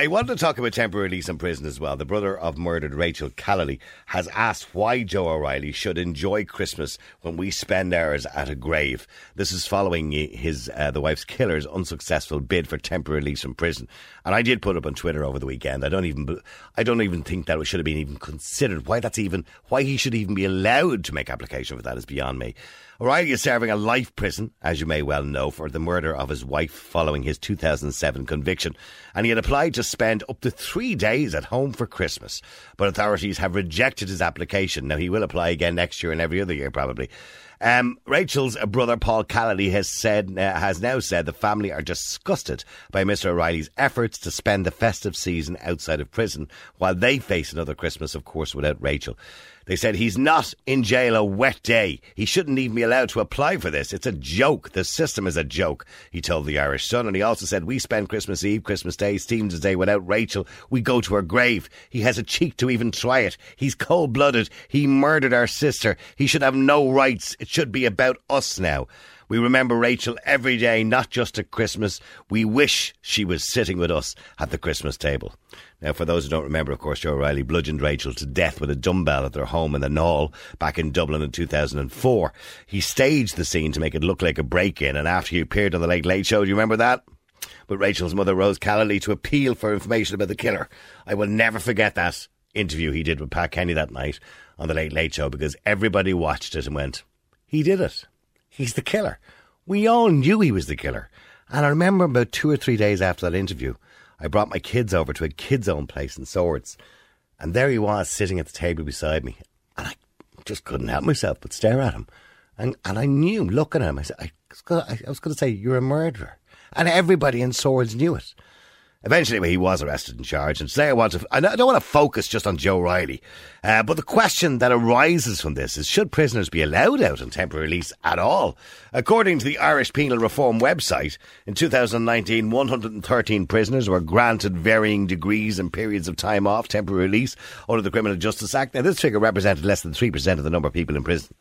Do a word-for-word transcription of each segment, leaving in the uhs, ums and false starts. I want to talk about temporary release in prison as well. The brother of murdered Rachel Callaly has asked why Joe O'Reilly should enjoy Christmas when we spend hours at a grave. This is following his uh, the wife's killer's unsuccessful bid for temporary release from prison. And I did put up on Twitter over the weekend. I don't even I don't even think that it should have been even considered. Why that's even why he should even be allowed to make application for that is beyond me. O'Reilly is serving a life prison, as you may well know, for the murder of his wife following his two thousand seven conviction. And he had applied to spend up to three days at home for Christmas. But authorities have rejected his application. Now, he will apply again next year and every other year, probably. Um, Rachel's brother, Paul Callaly, has said uh, has now said the family are disgusted by Mister O'Reilly's efforts to spend the festive season outside of prison while they face another Christmas, of course, without Rachel. They said he's not in jail a wet day. He shouldn't even be allowed to apply for this. It's a joke. The system is a joke, he told the Irish Sun. And he also said, we spend Christmas Eve, Christmas Day, Stephen's Day without Rachel. We go to her grave. He has a cheek to even try it. He's cold-blooded. He murdered our sister. He should have no rights. It should be about us now. We remember Rachel every day, not just at Christmas. We wish she was sitting with us at the Christmas table. Now, for those who don't remember, of course, Joe O'Reilly bludgeoned Rachel to death with a dumbbell at their home in the Knoll back in Dublin in two thousand four. He staged the scene to make it look like a break-in, and after he appeared on The Late Late Show, do you remember that? With Rachel's mother, Rose Callaly, to appeal for information about the killer. I will never forget that interview he did with Pat Kenny that night on The Late Late Show, because everybody watched it and went, he did it. He's the killer. We all knew he was the killer. And I remember about two or three days after that interview, I brought my kids over to a kids' own place in Swords. And there he was sitting at the table beside me. And I just couldn't help myself but stare at him. And and I knew, looking at him, I said, I was going to say, you're a murderer. And everybody in Swords knew it. Eventually, he was arrested and charged. And today I want to, I don't want to focus just on Joe O'Reilly. Uh, but the question that arises from this is, should prisoners be allowed out on temporary release at all? According to the Irish Penal Reform website, in two thousand nineteen, one hundred thirteen prisoners were granted varying degrees and periods of time off temporary release under the Criminal Justice Act. Now, this figure represented less than three percent of the number of people in prison.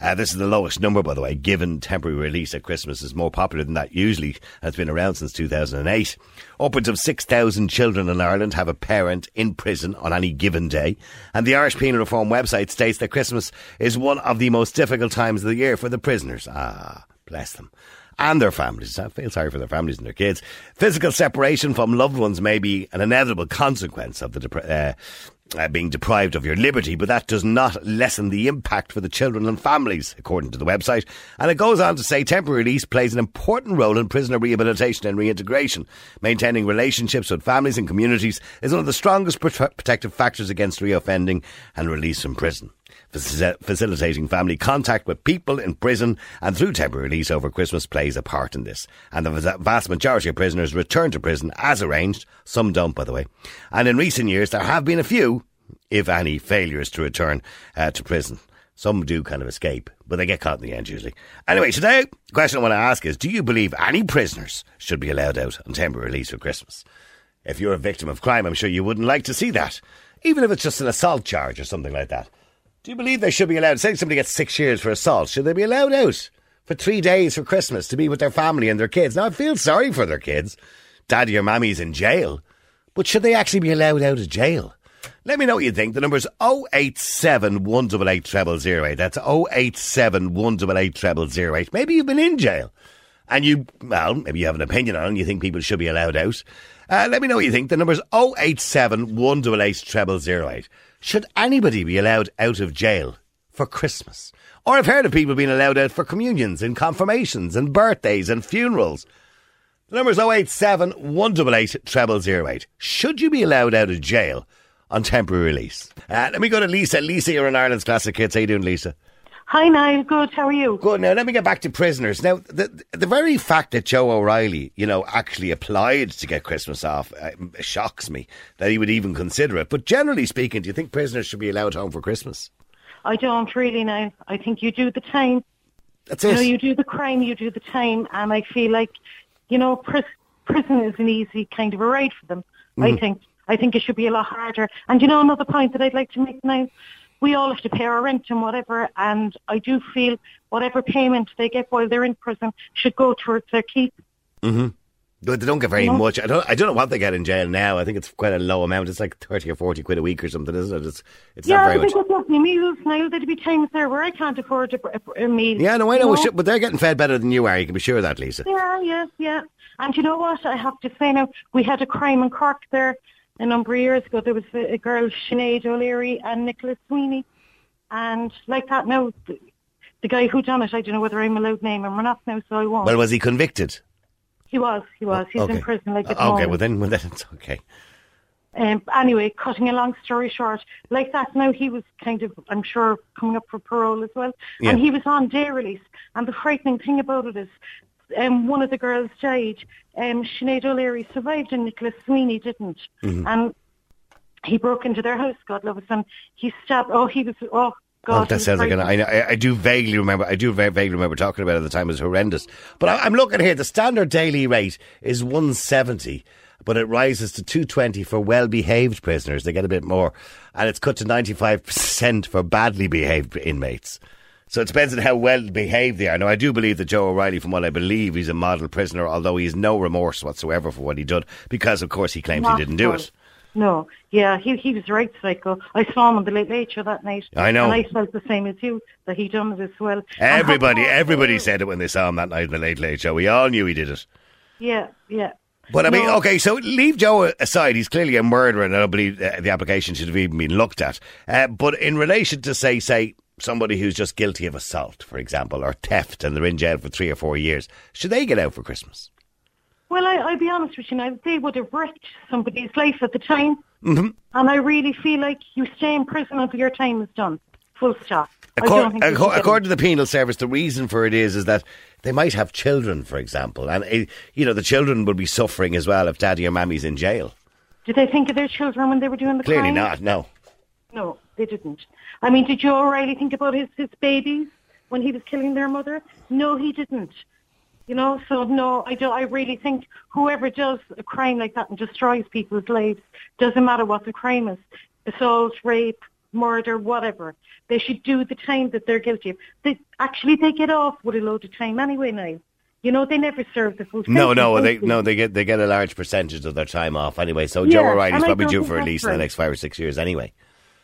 Uh, this is the lowest number, by the way, given temporary release at Christmas is more popular than that usually has been around since two thousand eight. Upwards of six thousand children in Ireland have a parent in prison on any given day. And the Irish Penal Reform website states that Christmas is one of the most difficult times of the year for the prisoners. Ah, bless them. And their families. I feel sorry for their families and their kids. Physical separation from loved ones may be an inevitable consequence of the depra- uh, uh, being deprived of your liberty, but that does not lessen the impact for the children and families, according to the website. And it goes on to say temporary release plays an important role in prisoner rehabilitation and reintegration. Maintaining relationships with families and communities is one of the strongest prot- protective factors against reoffending and release from prison. Facilitating family contact with people in prison and through temporary release over Christmas plays a part in this. And the vast majority of prisoners return to prison as arranged. Some don't, by the way. And in recent years, there have been a few, if any, failures to return uh, to prison. Some do kind of escape, but they get caught in the end usually. Anyway, today, the question I want to ask is, do you believe any prisoners should be allowed out on temporary release for Christmas? If you're a victim of crime, I'm sure you wouldn't like to see that. Even if it's just an assault charge or something like that. Do you believe they should be allowed? Say somebody gets six years for assault. Should they be allowed out for three days for Christmas to be with their family and their kids? Now, I feel sorry for their kids. Daddy or mammy's in jail. But should they actually be allowed out of jail? Let me know what you think. The number's oh eight seven, one eight eight, double oh oh eight. That's oh eight seven, one eight eight, double oh oh eight. Maybe you've been in jail. And you, well, maybe you have an opinion on it and you think people should be allowed out. Uh, let me know what you think. The number's oh eight seven, one eight eight, double oh oh eight. Should anybody be allowed out of jail for Christmas? Or I've heard of people being allowed out for communions and confirmations and birthdays and funerals. The number's oh eight seven, one eight eight, double oh oh eight. Should you be allowed out of jail on temporary release? Uh, let me go to Lisa. Lisa, you're in Ireland's Classic Hits. How you doing, Lisa? Hi, Niall. Good. How are you? Good. Now, let me get back to prisoners. Now, the the very fact that Joe O'Reilly, you know, actually applied to get Christmas off uh, shocks me that he would even consider it. But generally speaking, do you think prisoners should be allowed home for Christmas? I don't really, Niall. I think you do the time. That's it. You know, you do the crime, you do the time. And I feel like, you know, pr- prison is an easy kind of a ride for them, mm. I think. I think it should be a lot harder. And you know, another point that I'd like to make tonight, we all have to pay our rent and whatever, and I do feel whatever payment they get while they're in prison should go towards their keep. Mm-hmm. But they don't get very no. much. I don't I don't know what they get in jail now. I think it's quite a low amount. It's like thirty or forty quid a week or something, isn't it? It's, it's yeah, not very much. Yeah, I think it's lovely meals now. There'd be times there where I can't afford a, a, a meal. Yeah, no, I know. know? Should, but they're getting fed better than you are. You can be sure of that, Lisa. Yeah, yes, yeah. And you know what? I have to say now, we had a crime in Cork there a number of years ago. There was a, a girl, Sinead O'Leary, and Nicholas Sweeney. And like that now, the, the guy who done it, I don't know whether I'm allowed to name him or not now, so I won't. Well, was he convicted? He was, he was. He's okay. in prison like at the moment. Okay, well then, well then it's okay. Um, anyway, cutting a long story short, like that now, he was kind of, I'm sure, coming up for parole as well. Yeah. And he was on day release. And the frightening thing about it is, um, one of the girls died. Um, Sinead O'Leary survived and Nicholas Sweeney didn't. Mm-hmm. And he broke into their house, God love us, and he stabbed, oh, he was, oh, God, oh, that sounds like an, I, I do vaguely remember I do very vaguely remember talking about it at the time. It was horrendous, but I, I'm looking here, the standard daily rate is one seventy, but it rises to two twenty for well behaved prisoners. They get a bit more, and it's cut to ninety-five percent for badly behaved inmates. So it depends on how well behaved they are. Now, I do believe that Joe O'Reilly, from what I believe, he's a model prisoner, although he has no remorse whatsoever for what he did, because of course he claims he didn't do it. No, yeah, he he was right, psycho. I saw him on The Late Late Show that night. I know. And I felt the same as you, that he done it as well. Everybody, everybody said it when they saw him that night on The Late Late Show. We all knew he did it. Yeah, yeah. But I mean, no. okay, so leave Joe aside. He's clearly a murderer, and I don't believe the application should have even been looked at. Uh, but in relation to, say, say, somebody who's just guilty of assault, for example, or theft, and they're in jail for three or four years, should they get out for Christmas? Well, I, I'll be honest with you now, they would have wrecked somebody's life at the time. Mm-hmm. And I really feel like you stay in prison until your time is done. Full stop. According, according, according to the penal service, the reason for it is is that they might have children, for example. And, it, you know, the children will be suffering as well if daddy or mammy's in jail. Did they think of their children when they were doing the Clearly crime? Clearly not, no. No, they didn't. I mean, did Joe O'Reilly think about his, his babies when he was killing their mother? No, he didn't. You know, so no, I don't. I really think whoever does a crime like that and destroys people's lives, doesn't matter what the crime is, assault, rape, murder, whatever, they should do the time that they're guilty of. They, actually, they get off with a load of time anyway now. You know, they never serve the full time. No, no, they, no, they get they get a large percentage of their time off anyway. So yeah, Joe O'Reilly's probably due for release in the next five or six years anyway.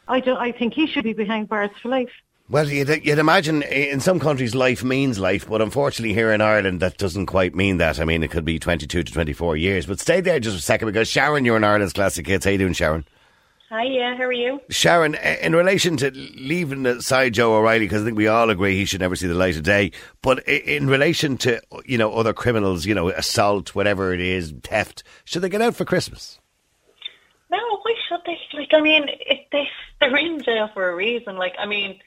I don't. I think he should be behind bars for life. Well, you'd, you'd imagine in some countries life means life, but unfortunately here in Ireland that doesn't quite mean that. I mean, it could be twenty-two to twenty-four years. But stay there just a second, because Sharon, you're in Ireland's Classic Kids. How you doing, Sharon? Hi, yeah, how are you? Sharon, in relation to leaving aside Joe O'Reilly, because I think we all agree he should never see the light of day, but in relation to, you know, other criminals, you know, assault, whatever it is, theft, should they get out for Christmas? No, why should they? Like, I mean, if they, they're in jail for a reason. Like, I mean...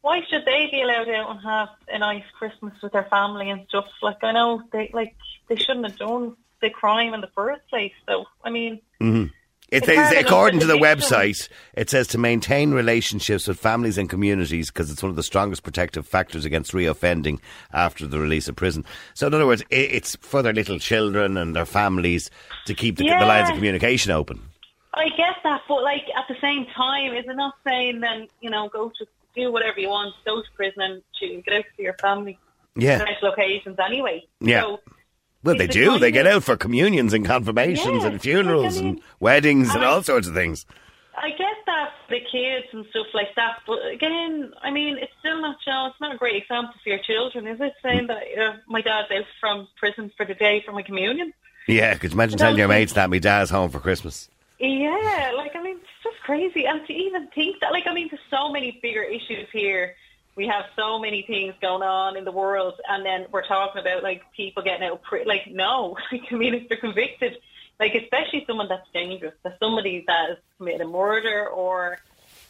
why should they be allowed out and have a nice Christmas with their family and stuff? Like, I know they like they shouldn't have done the crime in the first place. So, I mean, mm-hmm. it says, according to the website, it says to maintain relationships with families and communities, because it's one of the strongest protective factors against reoffending after the release of prison. So, in other words, it's for their little children and their families to keep the, yeah. the lines of communication open. I get that, but like at the same time, is it not saying then, you know, go to do whatever you want, go to prison and to get out to your family. Yeah. Special occasions anyway. Yeah. So, well, they do. They get out for communions and confirmations yeah, and funerals I mean, and weddings and, and all I, sorts of things. I get that for the kids and stuff like that, but again, I mean, it's still not, you know, it's not a great example for your children, is it? Saying that, you know, my dad's out from prison for the day for my communion. Yeah, because imagine telling your mates that my dad's home for Christmas. Yeah, like, I mean, it's just crazy. And to even think that, like, I mean, there's so many bigger issues here. We have so many things going on in the world, and then we're talking about, like, people getting out of prison. Like, no. I mean, if they're convicted, like, especially someone that's dangerous, that's somebody that has committed a murder or,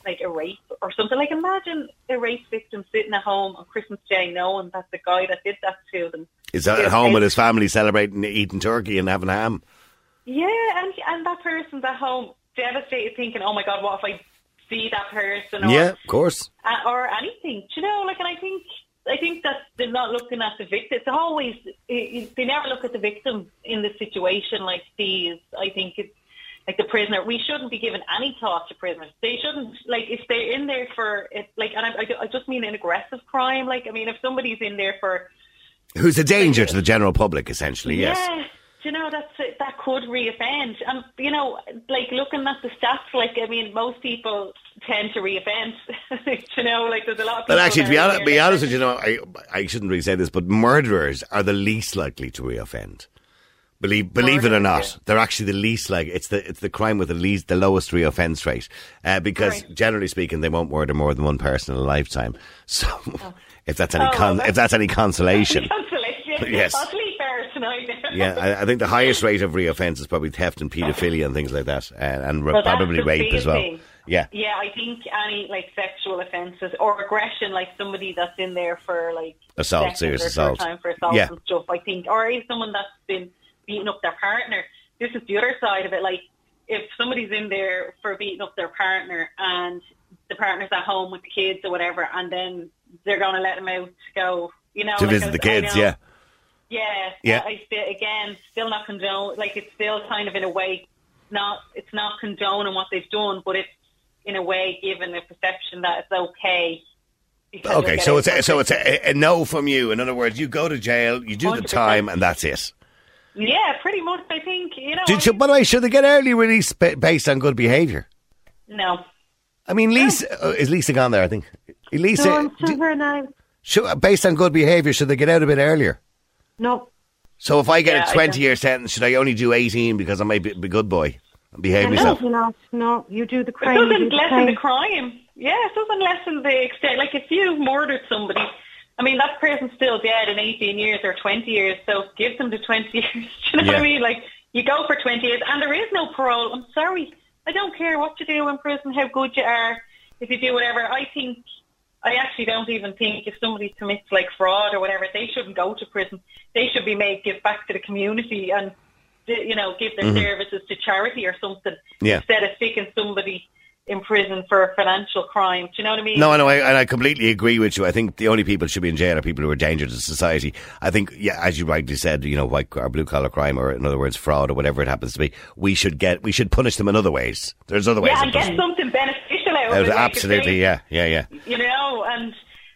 like, a rape or something. Like, imagine a rape victim sitting at home on Christmas Day knowing that the guy that did that to them is at home with his family celebrating, eating turkey and having ham. Yeah, and and that person's at home devastated, thinking, "Oh my God, what if I see that person?" Or, yeah, of course. Uh, or anything, do you know? Like, and I think I think that they're not looking at the victim. It's always it, it, they never look at the victim in this situation like these. I think it's like the prisoner, we shouldn't be giving any thought to prisoners. They shouldn't, like, if they're in there for, if, like, and I, I just mean an aggressive crime, like, I mean, if somebody's in there for... Who's a danger to the general public, essentially, yes. Yeah, you know, that's it, that could reoffend. And, you know, like, looking at the stats, like, I mean, most people tend to reoffend, you know, like, there's a lot of people... But actually, to be honest, be honest with you, you know, I, I shouldn't really say this, but murderers are the least likely to reoffend. Believe believe it or not, they're actually the least like it's the it's the crime with the least the lowest reoffence rate, uh, because right. generally speaking, they won't murder more than one person in a lifetime. So, oh. if that's any oh, con- that's if that's any consolation, consolation. Yes. I'll sleep better tonight. yeah, I, I think the highest rate of reoffence is probably theft and paedophilia and things like that, and, and well, probably rape as well. Thing. Yeah, yeah, I think any like sexual offences or aggression, like somebody that's in there for like assault, serious assault, time for assault yeah. and stuff. I think, or if someone that's been beating up their partner. This is the other side of it. Like, if somebody's in there for beating up their partner and the partner's at home with the kids or whatever, and then they're going to let them out to go, you know, to like visit was, the kids, know, yeah, yeah, yeah. I, I, again, still not condone. Like, it's still kind of in a way, not it's not condoning what they've done, but it's in a way given the perception that it's okay. Okay, so it's a, so it's a, a no from you. In other words, you go to jail, you do one hundred percent. The time, and that's it. Yeah, pretty much, I think, you know... Did you, by the way, should they get early release based on good behaviour? No. I mean, Lisa... No. Uh, is Lisa gone there, I think? Lisa... No, I'm still here now. Should, based on good behaviour, should they get out a bit earlier? No. So if I get yeah, a twenty-year sentence, should I only do eighteen because I might be a good boy and behave no, myself? No, no, no, you do the crime. It doesn't do the lessen crime. the crime. Yeah, it doesn't lessen the extent. Like, if you murdered somebody... I mean, that person's still dead in eighteen years or twenty years, so give them the twenty years. Do you know yeah. what I mean? Like, you go for twenty years, and there is no parole. I'm sorry. I don't care what you do in prison, how good you are, if you do whatever. I think, I actually don't even think if somebody commits, like, fraud or whatever, they shouldn't go to prison. They should be made give back to the community and, you know, give their mm-hmm. services to charity or something yeah. instead of sticking somebody... in prison for a financial crime. Do you know what I mean? No, no, I, and I completely agree with you. I think the only people who should be in jail are people who are a danger to society. I think, yeah, as you rightly said, you know, white or blue collar crime, or in other words, fraud, or whatever it happens to be, we should get, we should punish them in other ways. There's other ways. Yeah, and get something beneficial out of it. Absolutely, yeah, yeah, yeah. You know, and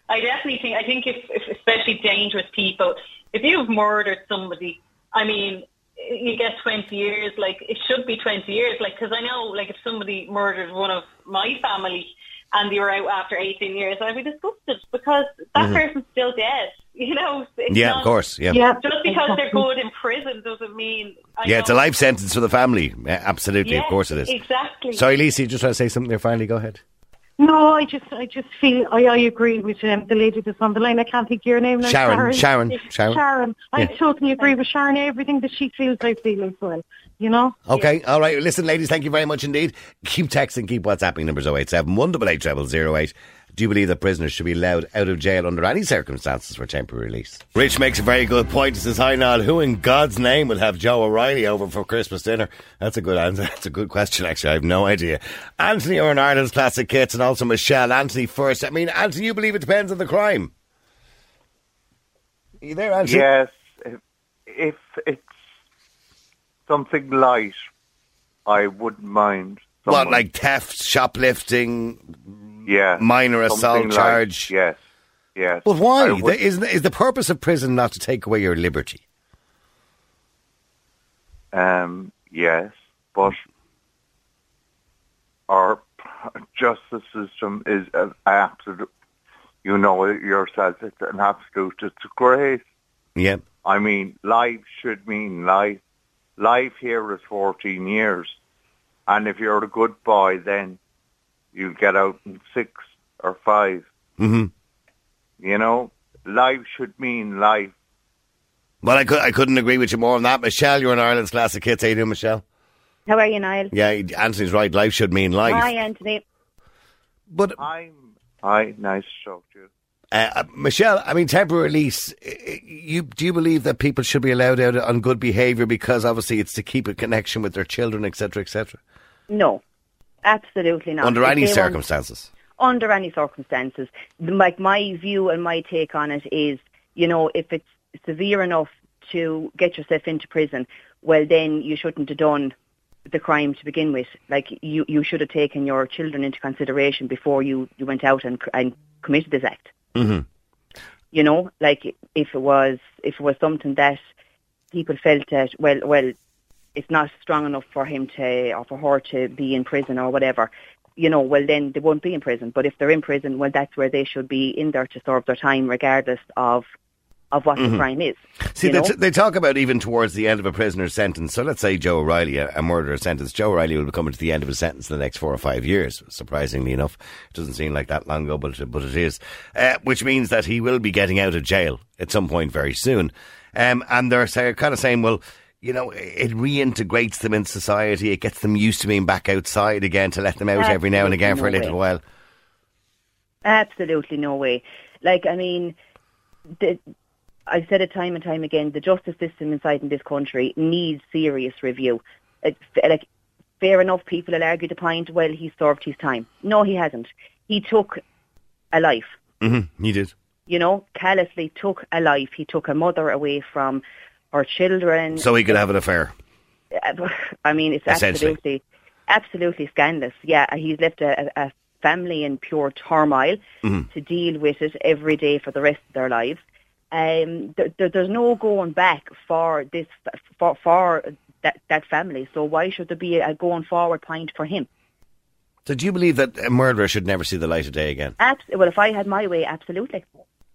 I definitely think, I think if, if especially dangerous people, if you've murdered somebody, I mean, you get twenty years, like, it should be twenty years, like, because I know, like, if somebody murdered one of my family and they were out after eighteen years, I'd be disgusted because that mm-hmm. person's still dead, you know? It's yeah, not, of course, yeah. yeah. Just because exactly. they're good in prison doesn't mean... I yeah, know. It's a life sentence for the family. Absolutely, yes, of course it is. Exactly. Sorry, Lisa, you just trying to say something there, finally, go ahead. No, I just I just feel, I, I agree with um, the lady that's on the line. I can't think of your name now. Sharon, Sharon, Sharon. Sharon. Sharon. I yeah. totally agree with Sharon. Everything that she feels, I feel as well. You know? Okay, yeah. all right. Listen, ladies, thank you very much indeed. Keep texting, keep WhatsApping. Numbers oh eight seven one eight eight zero zero eight. Do you believe that prisoners should be allowed out of jail under any circumstances for temporary release? Rich makes a very good point. He says, hi, Niall, who in God's name will have Joe O'Reilly over for Christmas dinner? That's a good answer. That's a good question, actually. I have no idea. Anthony are in Ireland's classic kits, and also Michelle. Anthony first. I mean, Anthony, you believe it depends on the crime? Are you there, Anthony? Yes. If, if it's something light, I wouldn't mind. Someone. What, like theft, shoplifting... Yeah, minor assault like, charge. Yes, yes. But why? The, is, is the purpose of prison not to take away your liberty? Um. Yes, but our justice system is an absolute. You know yourself, it's an absolute disgrace. Yeah. I mean, life should mean life. Life here is fourteen years, and if you're a good boy, then. You get out in six or five. Mm-hmm. You know, life should mean life. Well, I, could, I couldn't agree with you more on that. Michelle, you're in Ireland's classic kids. How you doing, Michelle? How are you, Niall? Yeah, Anthony's right. Life should mean life. Hi, Anthony. But I'm. Hi, nice to talk to you. Uh, Michelle, I mean, temporary release, you, do you believe that people should be allowed out on good behaviour because obviously it's to keep a connection with their children, et cetera, et cetera? No. Absolutely not. Under any circumstances? Want, under any circumstances. Like, my view and my take on it is, you know, if it's severe enough to get yourself into prison, well, then you shouldn't have done the crime to begin with. Like, you, you should have taken your children into consideration before you, you went out and and committed this act. Mm-hmm. You know, like, if it was if it was something that people felt that, well, well, it's not strong enough for him to, or for her to be in prison or whatever, you know, well, then they won't be in prison. But if they're in prison, well, that's where they should be, in there to serve their time, regardless of of what mm-hmm. the crime is. See, they, t- they talk about even towards the end of a prisoner's sentence. So let's say Joe O'Reilly, a, a murderer sentence. Joe O'Reilly will be coming to the end of his sentence in the next four or five years, surprisingly enough. It doesn't seem like that long ago, but it, but it is. Uh, which means that he will be getting out of jail at some point very soon. Um, and they're say, kind of saying, well, you know, it reintegrates them in society. It gets them used to being back outside again, to let them out Absolutely every now and again no for a little way. while. Absolutely no way. Like, I mean, the, I've said it time and time again, the justice system inside in this country needs serious review. It, like, fair enough, people will argue the point, well, he served his time. No, he hasn't. He took a life. Mm-hmm, he did. You know, callously took a life. He took a mother away from or children. So he could have an affair. I mean, it's absolutely, absolutely scandalous. Yeah, he's left a, a family in pure turmoil mm. to deal with it every day for the rest of their lives. Um, there, there, there's no going back for this for, for that, that family. So why should there be a going forward point for him? So do you believe that a murderer should never see the light of day again? Abs- well, if I had my way, absolutely.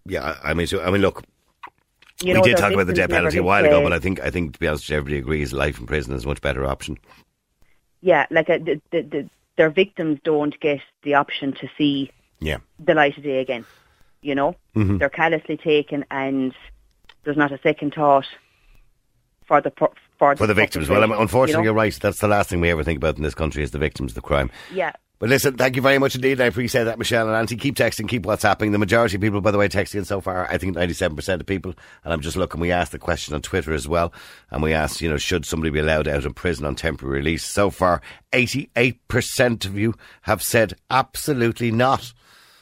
Yeah, I mean, so, I mean, look. You we know, did talk about the death penalty a while ago, but I think, I think to be honest, everybody agrees life in prison is a much better option. Yeah, like a, the, the, the, their victims don't get the option to see yeah. the light of day again. You know, mm-hmm. they're callously taken, and there's not a second thought for the for, for the, the victims. Well, unfortunately, you know? You're right. That's the last thing we ever think about in this country, is the victims of the crime. Yeah. But listen, thank you very much indeed. I appreciate that, Michelle and Auntie. Keep texting, keep WhatsApping. The majority of people, by the way, texting so far, I think ninety-seven percent of people. And I'm just looking, we asked the question on Twitter as well. And we asked, you know, should somebody be allowed out of prison on temporary release? So far, eighty-eight percent of you have said absolutely not.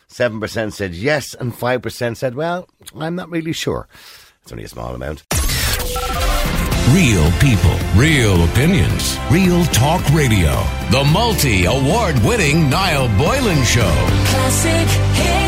seven percent said yes, and five percent said, well, I'm not really sure. It's only a small amount. Real people, real opinions, real talk radio. The multi-award winning Niall Boylan Show. Classic hit.